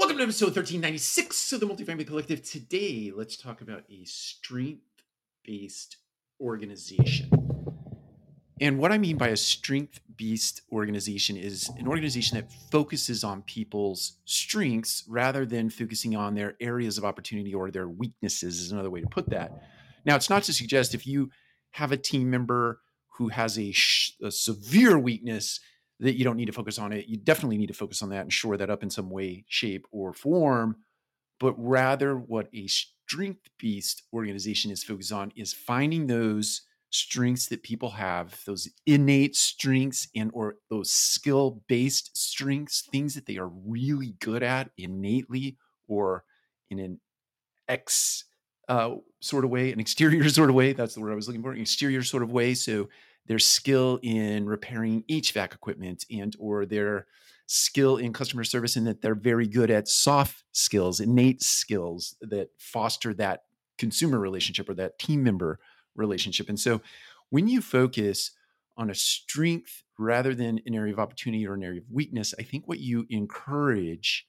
Welcome to episode 1396 of the Multifamily Collective. Today, let's talk about a strength-based organization. And what I mean by a strength-based organization is an organization that focuses on people's strengths rather than focusing on their areas of opportunity or their weaknesses is another way to put that. Now, it's not to suggest if you have a team member who has a severe weakness that you don't need to focus on it. You definitely need to focus on that and shore that up in some way, shape, or form. But rather, what a strength-based organization is focused on is finding those strengths that people have, those innate strengths and or those skill-based strengths, things that they are really good at innately or in an exterior sort of way. So their skill in repairing HVAC equipment and or their skill in customer service, and that they're very good at soft skills, innate skills that foster that consumer relationship or that team member relationship. And so when you focus on a strength rather than an area of opportunity or an area of weakness, I think what you encourage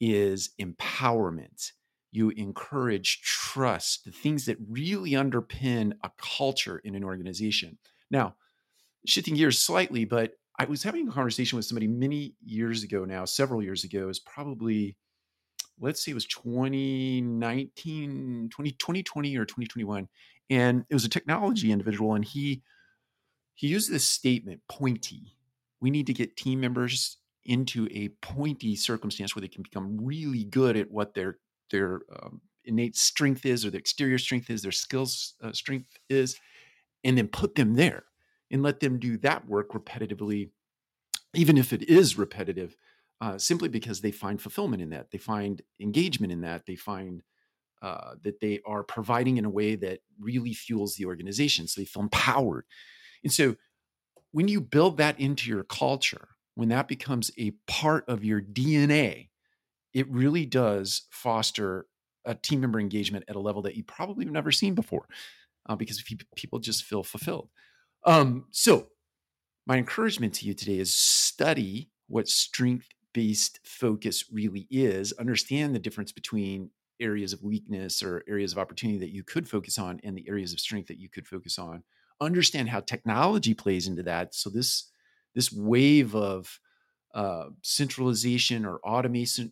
is empowerment. You encourage trust, the things that really underpin a culture in an organization. Now, shifting gears slightly, but I was having a conversation with somebody several years ago. It was probably, let's say it was 2020 or 2021. And it was a technology individual, and he used this statement, pointy. We need to get team members into a pointy circumstance where they can become really good at what their innate strength is, or their exterior strength is, their skills strength is, and then put them there and let them do that work repetitively, even if it is repetitive, simply because they find fulfillment in that. They find engagement in that. They find that they are providing in a way that really fuels the organization. So they feel empowered. And so when you build that into your culture, when that becomes a part of your DNA, it really does foster a team member engagement at a level that you probably have never seen before. Because people just feel fulfilled. So my encouragement to you today is study what strength-based focus really is. Understand the difference between areas of weakness or areas of opportunity that you could focus on and the areas of strength that you could focus on. Understand how technology plays into that. So this wave of centralization or automation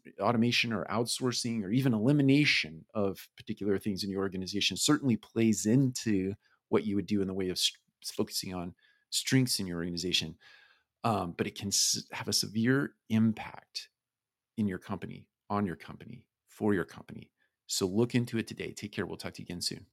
or outsourcing or even elimination of particular things in your organization certainly plays into what you would do in the way of focusing on strengths in your organization. But it can have a severe impact in your company, on your company, for your company. So look into it today. Take care. We'll talk to you again soon.